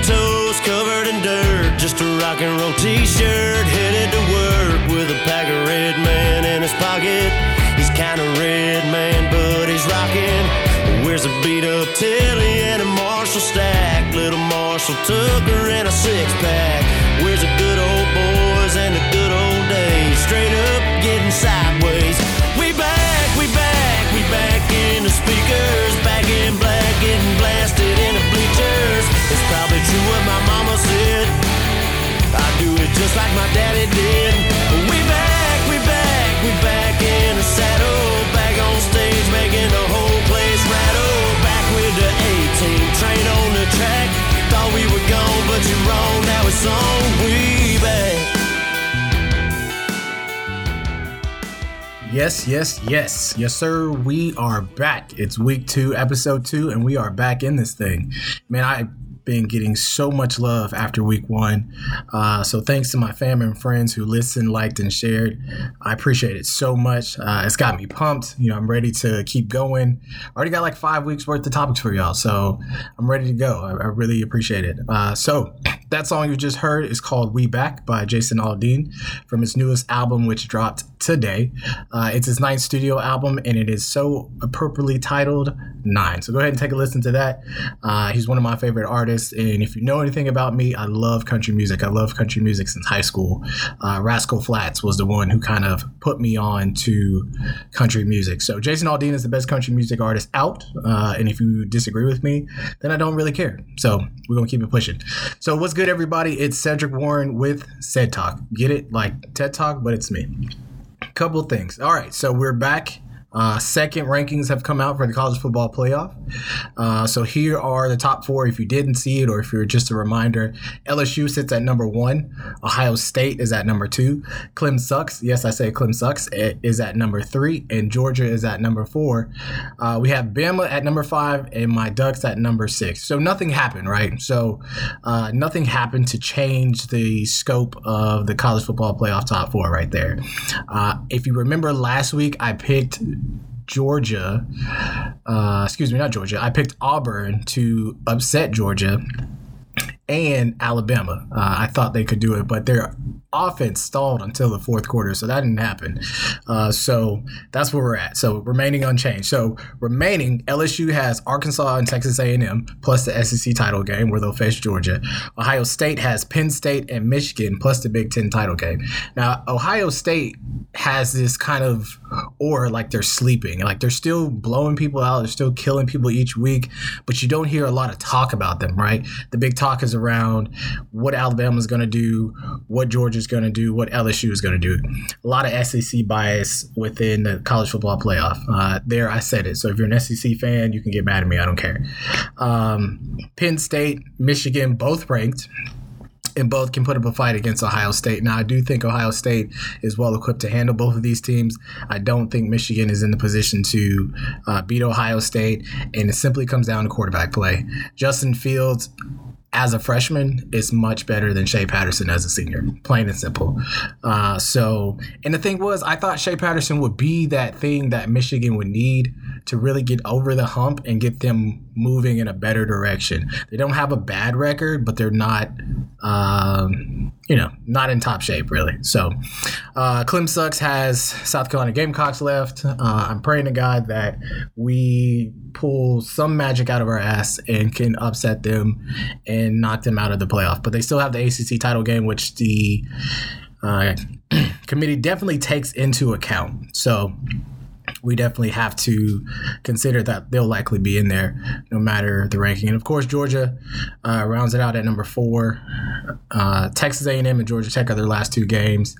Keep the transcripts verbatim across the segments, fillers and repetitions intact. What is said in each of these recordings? toes covered in dirt, just a rock and roll t-shirt, headed to work with a pack of Red Man in his pocket. He's kinda Red Man, but he's rockin'. Wears a beat up Tilly and a Marshall stack, little Marshall Tucker and a six pack. Wears a good old boys and a good old days, straight up getting sideways. We back, we back, we back in the speakers, back in black, getting blasted in the bleachers. It's probably true what my mama said, I do it just like my daddy did. We back, we back, we back in the saddle, back on stage making the whole place rattle. Back with the A-team, train on the track, thought we were gone but you're wrong, now it's on. We back. Yes, yes, yes. Yes, sir. We are back. It's week two, episode two, and we are back in this thing. Man, I've been getting so much love after week one. Uh, so thanks to my family and friends who listened, liked, and shared. I appreciate it so much. Uh, it's got me pumped. You know, I'm ready to keep going. I already got like five weeks worth of topics for y'all, so I'm ready to go. I, I really appreciate it. Uh, so... That song you just heard is called We Back by Jason Aldean from his newest album, which dropped today. Uh, it's his ninth studio album, and it is so appropriately titled Nine. So go ahead and take a listen to that. Uh, he's one of my favorite artists, and if you know anything about me, I love country music. I love country music since high school. Uh, Rascal Flatts was the one who kind of put me on to country music. So Jason Aldean is the best country music artist out, uh, and if you disagree with me, then I don't really care. So we're going to keep it pushing. So what's good? Good, everybody. It's Cedric Warren with Ced Talk. Get it? Like TED Talk, but it's me. Couple things. All right, so we're back. Uh, second rankings have come out for the college football playoff. Uh, so here are the top four if you didn't see it or if you're just a reminder. L S U sits at number one. Ohio State is at number two. Clem sucks. Yes, I say Clem sucks. It is at number three. And Georgia is at number four. Uh, we have Bama at number five and my Ducks at number six. So nothing happened, right? So uh, nothing happened to change the scope of the college football playoff top four right there. Uh, if you remember last week, I picked... Georgia, uh, excuse me, not Georgia. I picked Auburn to upset Georgia and Alabama. Uh, I thought they could do it, but their offense stalled until the fourth quarter, so that didn't happen. Uh, so that's where we're at. So remaining unchanged. So remaining, L S U has Arkansas and Texas A and M, plus the S E C title game where they'll face Georgia. Ohio State has Penn State and Michigan, plus the Big Ten title game. Now, Ohio State has this kind of or like they're sleeping. Like they're still blowing people out. They're still killing people each week, but you don't hear a lot of talk about them, right? The big talk is around what Alabama's going to do, what Georgia's going to do, what L S U is going to do. A lot of S E C bias within the college football playoff. Uh, there, I said it. So if you're an S E C fan, you can get mad at me. I don't care. Um, Penn State, Michigan, both ranked. And both can put up a fight against Ohio State. Now, I do think Ohio State is well-equipped to handle both of these teams. I don't think Michigan is in the position to uh, beat Ohio State, and it simply comes down to quarterback play. Justin Fields, as a freshman, is much better than Shea Patterson as a senior, plain and simple. Uh, so, and the thing was, I thought Shea Patterson would be that thing that Michigan would need to really get over the hump and get them moving in a better direction. They don't have a bad record, but they're not, um, you know, not in top shape, really. So, uh, Clem Sucks has South Carolina Gamecocks left. Uh, I'm praying to God that we pull some magic out of our ass and can upset them and knock them out of the playoff. But they still have the A C C title game, which the uh, committee definitely takes into account. So, we definitely have to consider that they'll likely be in there no matter the ranking. And, of course, Georgia uh, rounds it out at number four. Uh, Texas A and M and Georgia Tech are their last two games.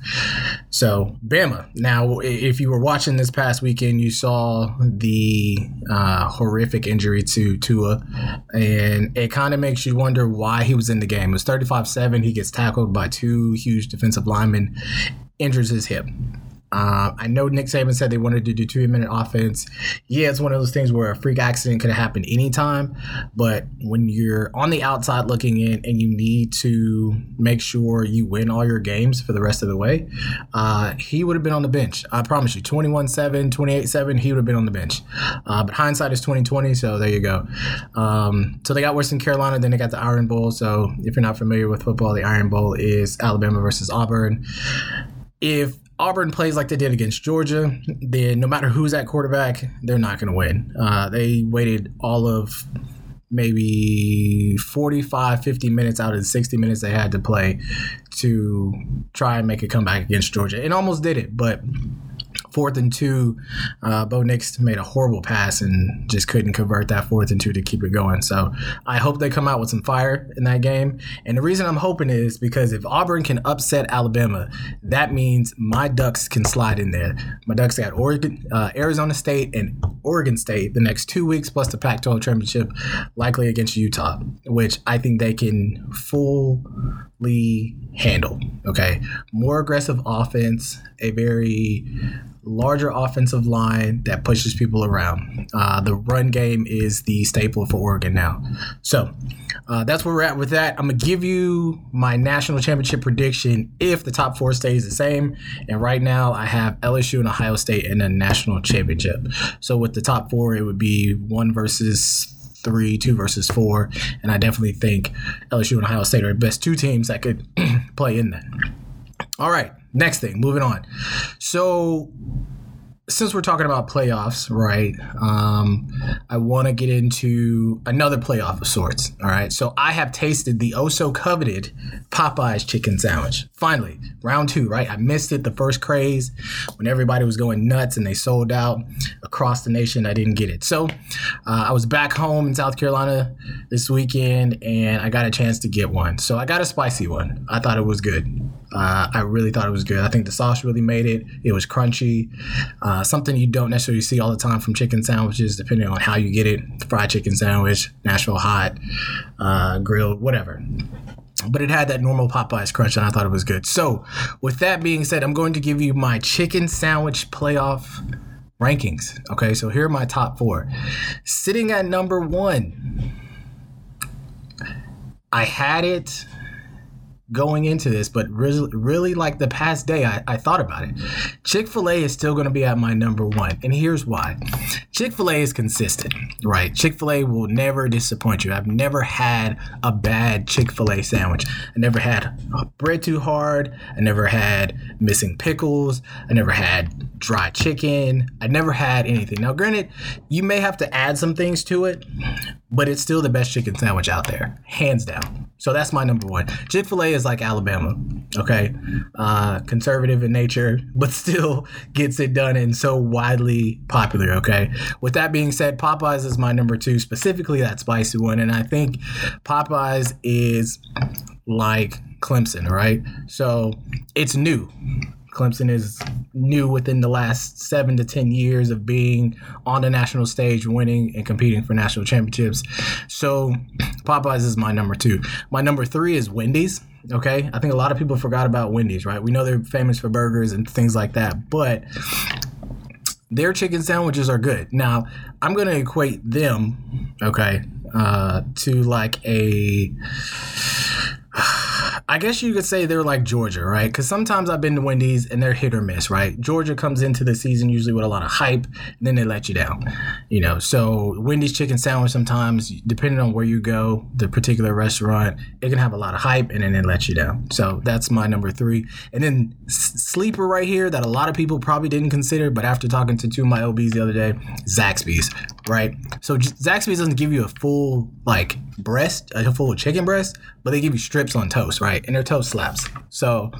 So, Bama. Now, if you were watching this past weekend, you saw the uh, horrific injury to Tua. And it kind of makes you wonder why he was in the game. It was thirty-five seven. He gets tackled by two huge defensive linemen, injures his hip. Uh, I know Nick Saban said they wanted to do two-minute offense. Yeah, it's one of those things where a freak accident could happen anytime, but when you're on the outside looking in and you need to make sure you win all your games for the rest of the way, uh, he would have been on the bench. I promise you, twenty-one seven, twenty-eight seven, he would have been on the bench. Uh, but hindsight is twenty twenty, so there you go. Um, so they got Western Carolina, then they got the Iron Bowl. So if you're not familiar with football, the Iron Bowl is Alabama versus Auburn. If Auburn plays like they did against Georgia, then no matter who's at quarterback, they're not going to win. Uh, they waited all of maybe forty-five, fifty minutes out of the sixty minutes they had to play to try and make a comeback against Georgia. And almost did it, but fourth and two, uh, Bo Nix made a horrible pass and just couldn't convert that fourth and two to keep it going. So I hope they come out with some fire in that game. And the reason I'm hoping is because if Auburn can upset Alabama, that means my Ducks can slide in there. My Ducks got Oregon, uh, Arizona State and Oregon State the next two weeks, plus the Pac twelve championship, likely against Utah, which I think they can fully handle. Okay, more aggressive offense, a very larger offensive line that pushes people around. Uh, the run game is the staple for Oregon now. So uh, that's where we're at with that. I'm going to give you my national championship prediction if the top four stays the same. And right now I have L S U and Ohio State in a national championship. So with the top four, it would be one versus three, two versus four. And I definitely think L S U and Ohio State are the best two teams that could play in that. All right. Next thing, moving on. So since we're talking about playoffs, right, um, I want to get into another playoff of sorts, all right? So I have tasted the oh-so-coveted Popeyes chicken sandwich. Finally, round two, right? I missed it the first craze when everybody was going nuts and they sold out across the nation. I didn't get it. So uh, I was back home in South Carolina this weekend, and I got a chance to get one. So I got a spicy one. I thought it was good. Uh, I really thought it was good. I think the sauce really made it. It was crunchy. Uh, something you don't necessarily see all the time from chicken sandwiches, depending on how you get it. Fried chicken sandwich, Nashville hot, uh, grilled, whatever. But it had that normal Popeyes crunch, and I thought it was good. So with that being said, I'm going to give you my chicken sandwich playoff rankings. Okay, so here are my top four. Sitting at number one, I had it going into this, but really, really like the past day, I, I thought about it. Chick-fil-A is still going to be at my number one, and here's why. Chick-fil-A is consistent, right? Chick-fil-A will never disappoint you. I've never had a bad Chick-fil-A sandwich. I never had bread too hard. I never had missing pickles. I never had dry chicken. I never had anything. Now, granted, you may have to add some things to it, but it's still the best chicken sandwich out there, hands down. So that's my number one. Chick-fil-A is like Alabama, okay? Uh, conservative in nature, but still gets it done and so widely popular, okay? With that being said, Popeyes is my number two, specifically that spicy one. And I think Popeyes is like Clemson, right? So it's new. Clemson is new within the last seven to ten years of being on the national stage, winning and competing for national championships. So Popeyes is my number two. My number three is Wendy's. Okay, I think a lot of people forgot about Wendy's, right? We know they're famous for burgers and things like that, but their chicken sandwiches are good. Now, I'm going to equate them, okay, uh, to like a... I guess you could say they're like Georgia, right? Because sometimes I've been to Wendy's and they're hit or miss, right? Georgia comes into the season usually with a lot of hype, and then they let you down, you know? So Wendy's chicken sandwich sometimes, depending on where you go, the particular restaurant, it can have a lot of hype, and then it lets you down. So that's my number three. And then sleeper right here that a lot of people probably didn't consider, but after talking to two of my O Bs the other day, Zaxby's, right? So Zaxby's doesn't give you a full, like, breast, a full chicken breast, but they give you strips on toast, right? And their toast slaps. So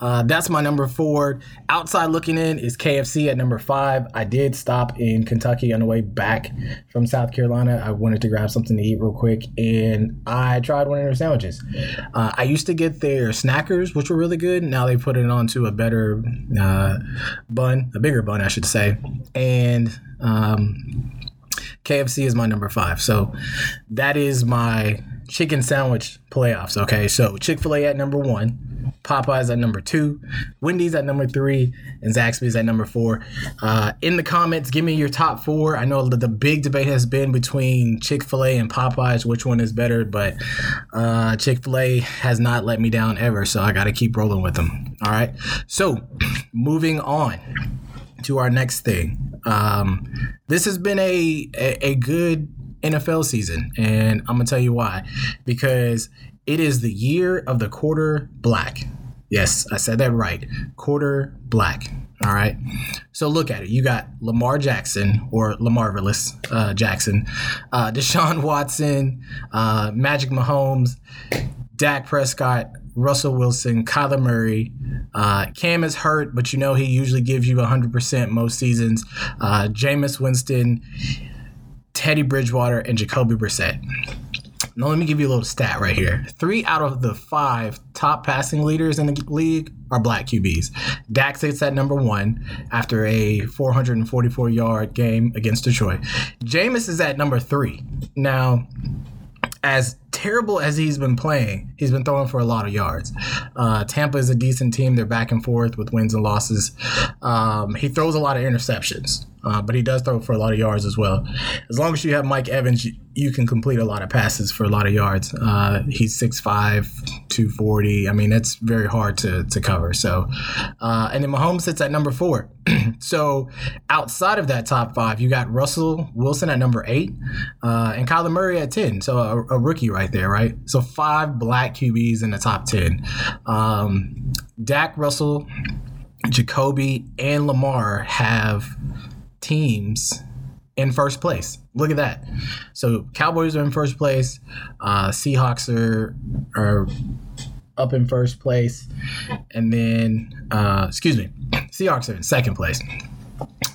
uh, that's my number four. Outside looking in is K F C at number five. I did stop in Kentucky on the way back from South Carolina. I wanted to grab something to eat real quick, and I tried one of their sandwiches. Uh, I used to get their Snackers, which were really good. Now they put it onto a better uh, bun, a bigger bun, I should say. And um, K F C is my number five. So that is my chicken sandwich playoffs. Okay, so Chick-fil-A at number one, Popeyes at number two, Wendy's at number three, and Zaxby's at number four. Uh, in the comments, give me your top four. I know that the big debate has been between Chick-fil-A and Popeyes, which one is better, but uh, Chick-fil-A has not let me down ever, so I got to keep rolling with them. All right, so moving on to our next thing. Um, this has been a, a, a good N F L season, and I'm going to tell you why. Because it is the year of the quarter black. Yes, I said that right. Quarter black. All right. So look at it. You got Lamar Jackson or Lamarvelous uh, Jackson, uh, Deshaun Watson, uh, Magic Mahomes, Dak Prescott, Russell Wilson, Kyler Murray. Uh, Cam is hurt, but you know he usually gives you one hundred percent most seasons. Uh, Jameis Winston, Teddy Bridgewater, and Jacoby Brissett. Now, let me give you a little stat right here. Three out of the five top passing leaders in the league are black Q Bs. Dak sits at number one after a four hundred forty-four yard game against Detroit. Jameis is at number three. Now, as terrible as he's been playing, he's been throwing for a lot of yards. Uh, Tampa is a decent team. They're back and forth with wins and losses. Um, he throws a lot of interceptions, uh, but he does throw for a lot of yards as well. As long as you have Mike Evans, you, you can complete a lot of passes for a lot of yards. Uh, he's six five, two forty. I mean, that's very hard to, to cover. So, uh, and then Mahomes sits at number four. So outside of that top five, you got Russell Wilson at number eight uh, and Kyler Murray at ten. So a, a rookie right there, right? So five black Q Bs in the top ten. Um, Dak, Russell, Jacoby, and Lamar have teams in first place. Look at that. So Cowboys are in first place. Uh, Seahawks are... are up in first place, and then, uh, excuse me, Seahawks are in second place.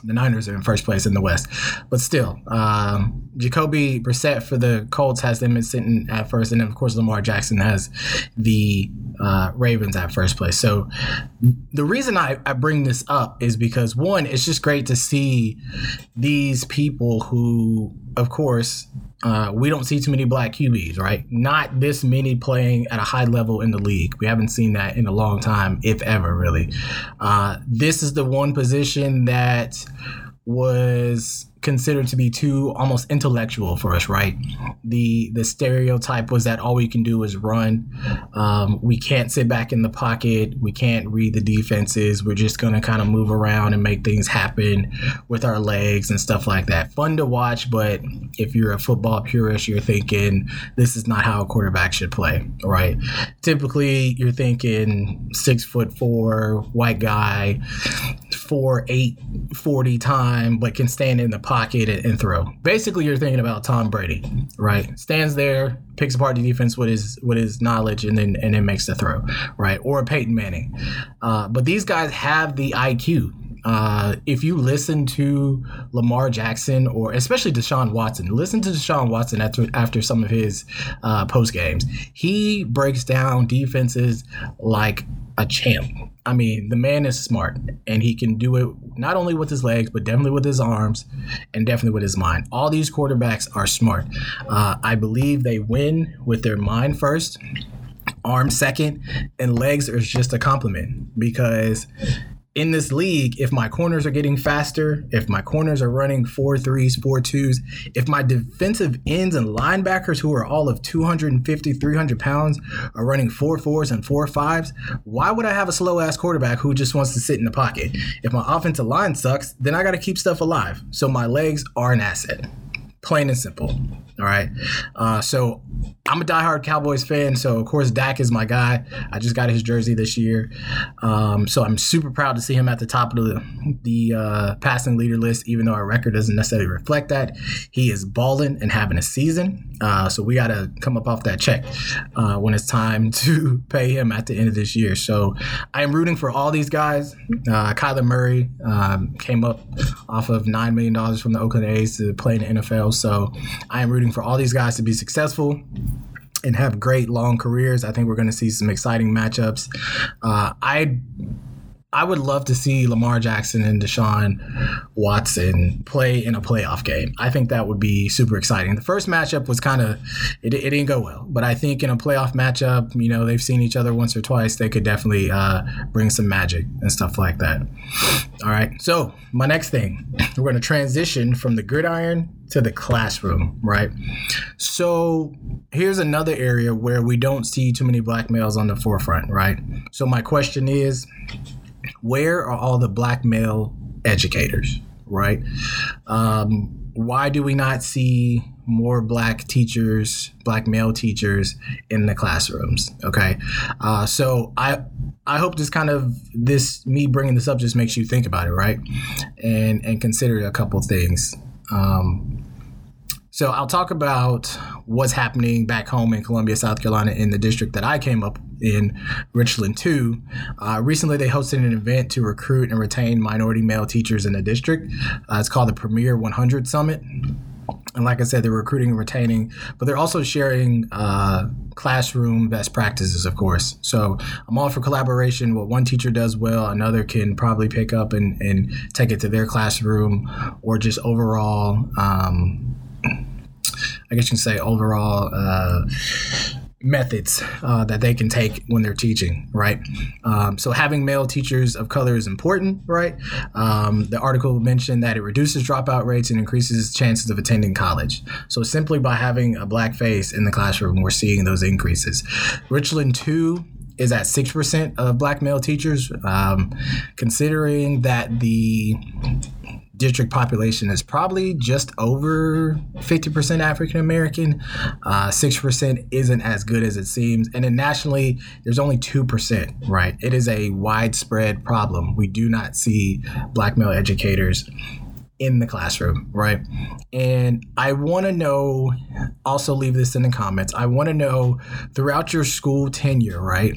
The Niners are in first place in the West. But still, um, Jacoby Brissett for the Colts has them sitting at first, and then, of course, Lamar Jackson has the uh, Ravens at first place. So the reason I, I bring this up is because, one, it's just great to see these people who, of course, uh, we don't see too many black Q Bs, right? Not this many playing at a high level in the league. We haven't seen that in a long time, if ever, really. Uh, this is the one position that was considered to be too almost intellectual for us, right? The the stereotype was that all we can do is run. Um, we can't sit back in the pocket. We can't read the defenses. We're just going to kind of move around and make things happen with our legs and stuff like that. Fun to watch, but if you're a football purist, you're thinking this is not how a quarterback should play, right? Typically, you're thinking six foot four, white guy, four, eight, forty time, but can stand in the pocket and throw. Basically, you're thinking about Tom Brady, right? Stands there, picks apart the defense with his with his knowledge, and then and then makes the throw, right? Or Peyton Manning. Uh, but these guys have the I Q. Uh, if you listen to Lamar Jackson or especially Deshaun Watson, listen to Deshaun Watson after after some of his uh, post games. He breaks down defenses like a champ. I mean, the man is smart, and he can do it not only with his legs, but definitely with his arms and definitely with his mind. All these quarterbacks are smart. Uh, I believe they win with their mind first, arm second, and legs are just a compliment because in this league, if my corners are getting faster, if my corners are running four threes, four twos, if my defensive ends and linebackers who are all of two fifty, three hundred pounds are running four fours and four fives, why would I have a slow ass quarterback who just wants to sit in the pocket? If my offensive line sucks, then I got to keep stuff alive. So my legs are an asset. Plain and simple. All right. Uh, so I'm a diehard Cowboys fan. So, of course, Dak is my guy. I just got his jersey this year. Um, so I'm super proud to see him at the top of the, the uh, passing leader list, even though our record doesn't necessarily reflect that. He is balling and having a season. Uh, so we got to come up off that check uh, when it's time to pay him at the end of this year. So I am rooting for all these guys. Uh, Kyler Murray um, came up off of nine million dollars from the Oakland A's to play in the N F L. So I am rooting for all these guys to be successful and have great long careers. I think we're going to see some exciting matchups. Uh, I I would love to see Lamar Jackson and Deshaun Watson play in a playoff game. I think that would be super exciting. The first matchup was kind of, it, it didn't go well. But I think in a playoff matchup, you know, they've seen each other once or twice. They could definitely uh, bring some magic and stuff like that. All right. So my next thing, we're going to transition from the gridiron to the classroom, right? So here's another area where we don't see too many black males on the forefront, right? So my question is, where are all the black male educators, right? Um, why do we not see more black teachers, black male teachers in the classrooms? Okay, uh, so I I hope this kind of this me bringing this up just makes you think about it, right? And and consider a couple things. Um, so I'll talk about what's happening back home in Columbia, South Carolina, in the district that I came up in, Richland two. Uh, recently, they hosted an event to recruit and retain minority male teachers in the district. Uh, it's called the Premier one hundred Summit. And like I said, they're recruiting and retaining, but they're also sharing uh, classroom best practices, of course. So I'm all for collaboration. What one teacher does well, another can probably pick up and, and take it to their classroom, or just overall, um, I guess you can say overall uh, methods uh, that they can take when they're teaching, right? Um, so having male teachers of color is important, right? Um, the article mentioned that it reduces dropout rates and increases chances of attending college. So simply by having a black face in the classroom, we're seeing those increases. Richland two is at six percent of black male teachers, um, considering that the district population is probably just over fifty percent African-American. Uh, six percent isn't as good as it seems. And then nationally, there's only two percent, right? It is a widespread problem. We do not see black male educators in the classroom, right? And I want to know, also leave this in the comments, I want to know throughout your school tenure, right?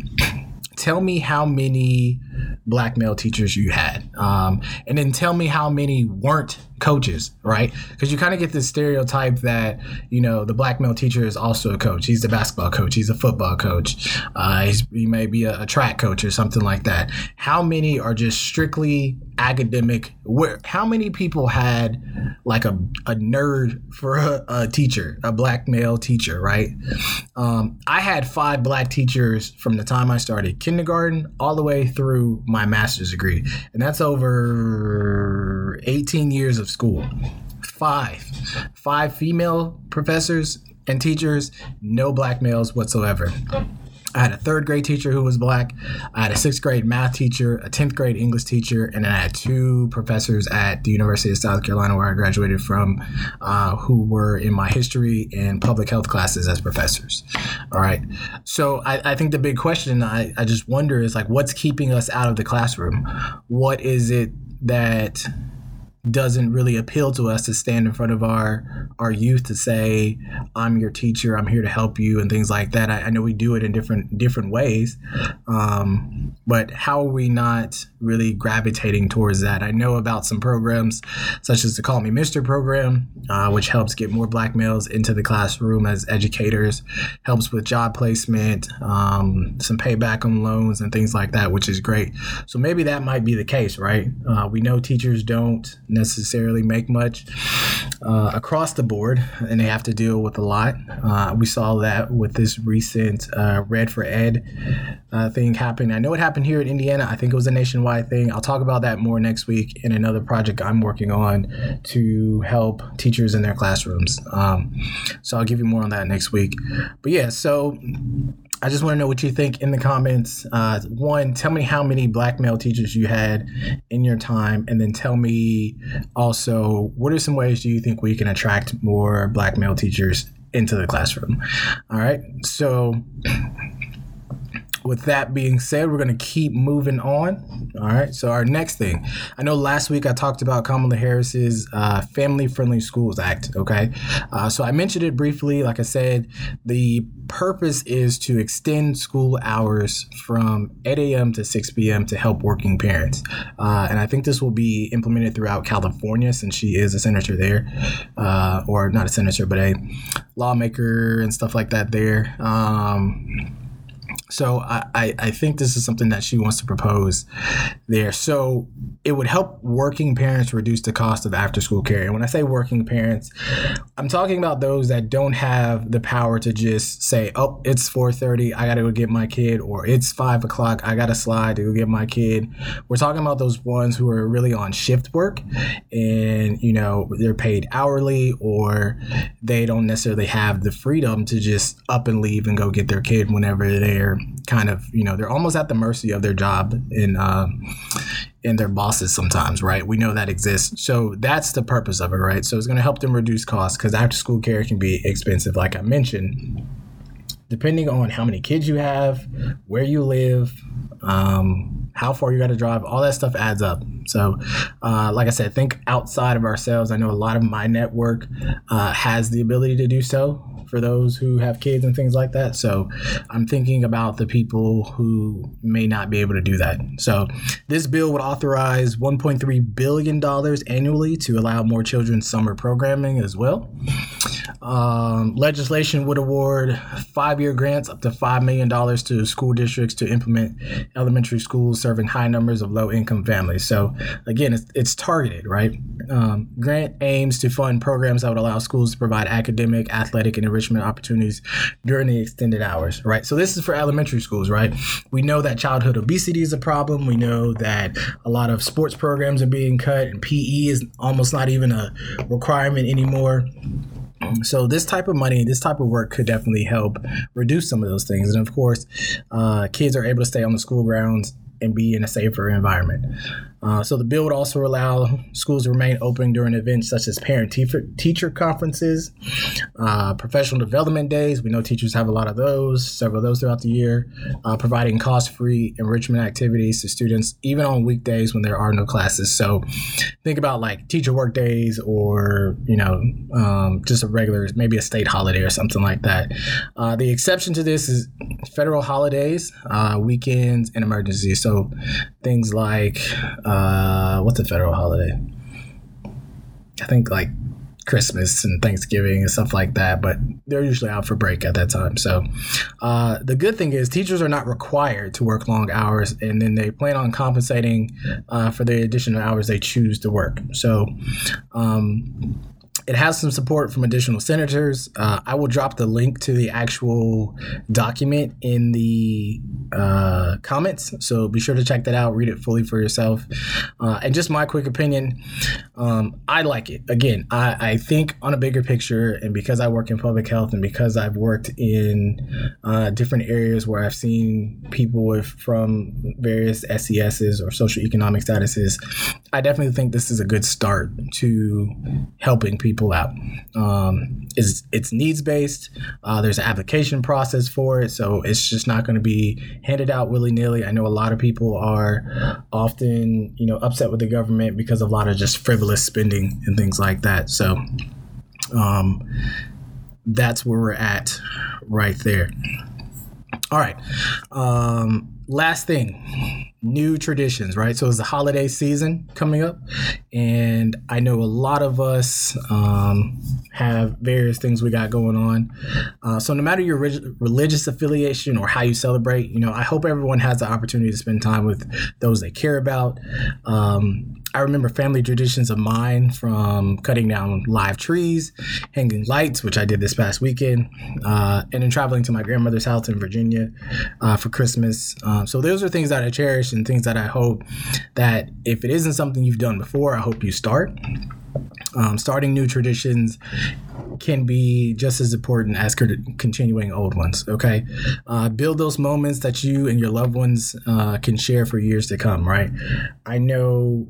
Tell me how many black male teachers you had, um, and then tell me how many weren't coaches, right? Because you kind of get this stereotype that, you know, the black male teacher is also a coach. He's the basketball coach. He's a football coach. Uh, he's, he may be a, a track coach or something like that. How many are just strictly academic? Where? How many people had like a, a nerd for a, a teacher, a black male teacher, right? Um, I had five black teachers from the time I started kindergarten all the way through my master's degree. And that's over eighteen years of school. Five. Five female professors and teachers, no black males whatsoever. I had a third grade teacher who was black. I had a sixth grade math teacher, a tenth grade English teacher, and then I had two professors at the University of South Carolina where I graduated from uh, who were in my history and public health classes as professors. All right. So I, I think the big question I, I just wonder is like, what's keeping us out of the classroom? What is it that doesn't really appeal to us to stand in front of our our youth to say, I'm your teacher, I'm here to help you, and things like that? I, I know we do it in different different ways, um, but how are we not really gravitating towards that? I know about some programs such as the Call Me Mister program, uh, which helps get more black males into the classroom as educators, helps with job placement, um, some payback on loans and things like that, which is great. So maybe that might be the case, right? Uh, we know teachers don't necessarily make much uh, across the board, and they have to deal with a lot. Uh, we saw that with this recent uh, Red for Ed uh, thing happening. I know it happened here in Indiana. I think it was a nationwide thing. I'll talk about that more next week in another project I'm working on to help teachers in their classrooms. Um, so I'll give you more on that next week. But yeah, so I just want to know what you think in the comments. Uh, one, tell me how many black male teachers you had in your time, and then tell me also, what are some ways do you think we can attract more black male teachers into the classroom? All right. So with that being said, we're going to keep moving on. All right. So our next thing, I know last week I talked about Kamala Harris's uh, Family Friendly Schools Act. OK, uh, so I mentioned it briefly. Like I said, the purpose is to extend school hours from eight a.m. to six p.m. to help working parents. Uh, and I think this will be implemented throughout California, since she is a senator there, uh, or not a senator, but a lawmaker and stuff like that there. Um, So I, I, I think this is something that she wants to propose there. So it would help working parents reduce the cost of after-school care. And when I say working parents, I'm talking about those that don't have the power to just say, oh, it's four thirty, I got to go get my kid, or it's five o'clock, I got to slide to go get my kid. We're talking about those ones who are really on shift work and, you know, they're paid hourly, or they don't necessarily have the freedom to just up and leave and go get their kid whenever they're kind of, you know, they're almost at the mercy of their job and uh, and their bosses sometimes, right? We know that exists. So that's the purpose of it, right? So it's going to help them reduce costs, because after school care can be expensive, like I mentioned, depending on how many kids you have, where you live, um, how far you got to drive, all that stuff adds up. So uh, like I said, think outside of ourselves. I know a lot of my network uh, has the ability to do so, for those who have kids and things like that. So I'm thinking about the people who may not be able to do that. So this bill would authorize one point three billion dollars annually to allow more children's summer programming as well. Um, legislation would award five-year grants up to five million dollars to school districts to implement elementary schools serving high numbers of low-income families. So again, it's, it's targeted, right? Um, grant aims to fund programs that would allow schools to provide academic, athletic, and enrichment opportunities during the extended hours, right? So this is for elementary schools, right? We know that childhood obesity is a problem. We know that a lot of sports programs are being cut, and P E is almost not even a requirement anymore. So this type of money, this type of work could definitely help reduce some of those things. And of course, uh, kids are able to stay on the school grounds and be in a safer environment. Uh, so the bill would also allow schools to remain open during events such as parent-teacher conferences, uh, professional development days. We know teachers have a lot of those, several of those throughout the year, uh, providing cost-free enrichment activities to students, even on weekdays when there are no classes. So think about like teacher work days, or, you know, um, just a regular, maybe a state holiday or something like that. Uh, the exception to this is federal holidays, uh, weekends, and emergencies. So things like... Uh, Uh, what's a federal holiday? I think like Christmas and Thanksgiving and stuff like that, but they're usually out for break at that time. So uh, the good thing is teachers are not required to work long hours, and then they plan on compensating uh, for the additional hours they choose to work. So um, it has some support from additional senators. Uh, I will drop the link to the actual document in the uh, comments, so be sure to check that out. Read it fully for yourself. Uh, and just my quick opinion, um, I like it. Again, I, I think on a bigger picture, and because I work in public health, and because I've worked in uh, different areas where I've seen people with from various S E Ss or socioeconomic statuses, I definitely think this is a good start to helping people. people out. Um, it's, it's needs-based. Uh, there's an application process for it, so it's just not going to be handed out willy-nilly. I know a lot of people are often, you know, upset with the government because of a lot of just frivolous spending and things like that. So um, that's where we're at right there. All right. Um, last thing. New traditions, right? So it's the holiday season coming up, and I know a lot of us um, have various things we got going on. Uh, so no matter your re- religious affiliation or how you celebrate, you know, I hope everyone has the opportunity to spend time with those they care about. Um, I remember family traditions of mine, from cutting down live trees, hanging lights, which I did this past weekend, uh, and then traveling to my grandmother's house in Virginia uh, for Christmas. Uh, so those are things that I cherish, and things that I hope that if it isn't something you've done before, I hope you start. Um, starting new traditions can be just as important as continuing old ones, okay? Uh, build those moments that you and your loved ones uh, can share for years to come, right? I know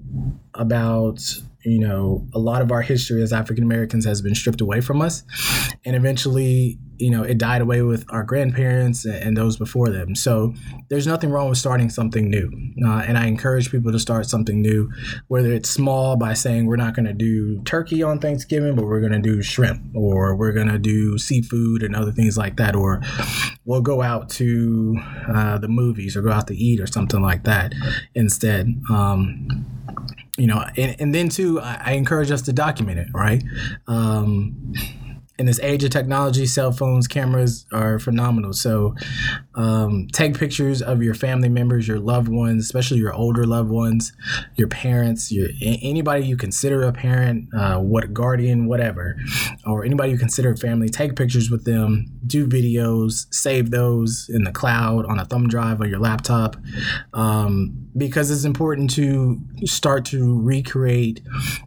about, you know, a lot of our history as African Americans has been stripped away from us, and eventually, you know, it died away with our grandparents and those before them. So there's nothing wrong with starting something new. Uh, and I encourage people to start something new, whether it's small by saying we're not going to do turkey on Thanksgiving, but we're going to do shrimp, or we're going to do seafood and other things like that. Or we'll go out to uh, the movies, or go out to eat, or something like that instead. Um, you know, and, and then too, I, I encourage us to document it, right? Um, in this age of technology, cell phones, cameras are phenomenal. So um, take pictures of your family members, your loved ones, especially your older loved ones, your parents, your anybody you consider a parent, uh, what guardian, whatever, or anybody you consider family. Take pictures with them, do videos, save those in the cloud on a thumb drive or your laptop, um, because it's important to start to recreate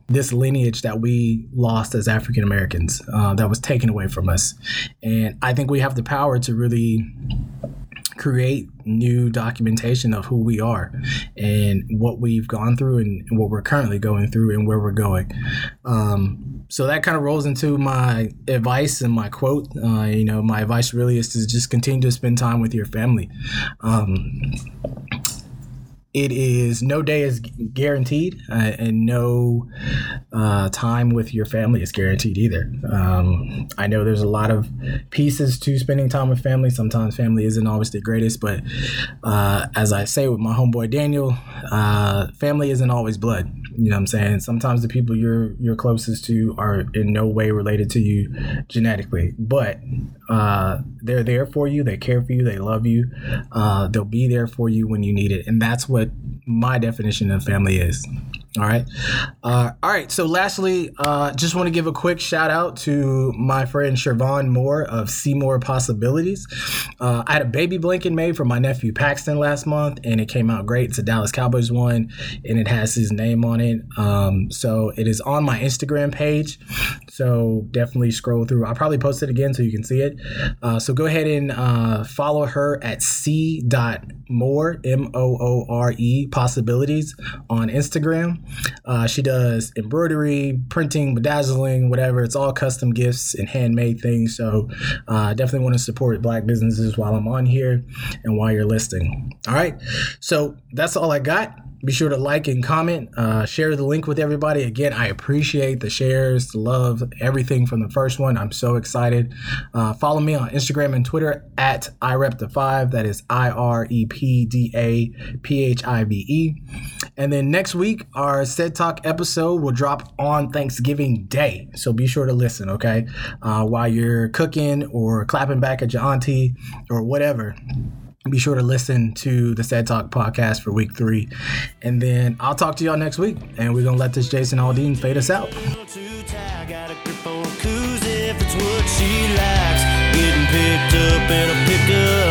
this lineage that we lost as African Americans, uh, that was taken away from us. And I think we have the power to really create new documentation of who we are and what we've gone through and what we're currently going through and where we're going. Um, so that kind of rolls into my advice and my quote. Uh, you know, my advice really is to just continue to spend time with your family. Um, It is no day is guaranteed, uh, and no uh, time with your family is guaranteed either. Um, I know there's a lot of pieces to spending time with family. Sometimes family isn't always the greatest, but uh, as I say with my homeboy Daniel, uh, family isn't always blood. You know what I'm saying? Sometimes the people you're you're closest to are in no way related to you genetically, but uh, they're there for you. They care for you. They love you. Uh, they'll be there for you when you need it, and that's what my definition of family is. All right. Uh, all right. So lastly, uh, just want to give a quick shout out to my friend Siobhan Moore of Seymour Possibilities. Uh, I had a baby blanket made for my nephew Paxton last month, and it came out great. It's a Dallas Cowboys one, and it has his name on it. Um, so it is on my Instagram page. So definitely scroll through. I'll probably post it again so you can see it. Uh, so go ahead and uh, follow her at c dot moore, M O O R E, Possibilities on Instagram. Uh, she does embroidery, printing, bedazzling, whatever. It's all custom gifts and handmade things. So I uh, definitely want to support Black businesses while I'm on here and while you're listening. All right. So that's all I got. Be sure to like and comment, uh, share the link with everybody. Again, I appreciate the shares, the love, everything from the first one. I'm so excited. Uh, follow me on Instagram and Twitter at I rep the five. That is I R E P D A P H I V E. And then next week, our Ced Talk episode will drop on Thanksgiving Day. So be sure to listen, okay? Uh, while you're cooking or clapping back at your auntie or whatever. Be sure to listen to the Ced Talk podcast for week three. And then I'll talk to y'all next week. And we're going to let this Jason Aldean fade us out. Getting picked up at a pickup.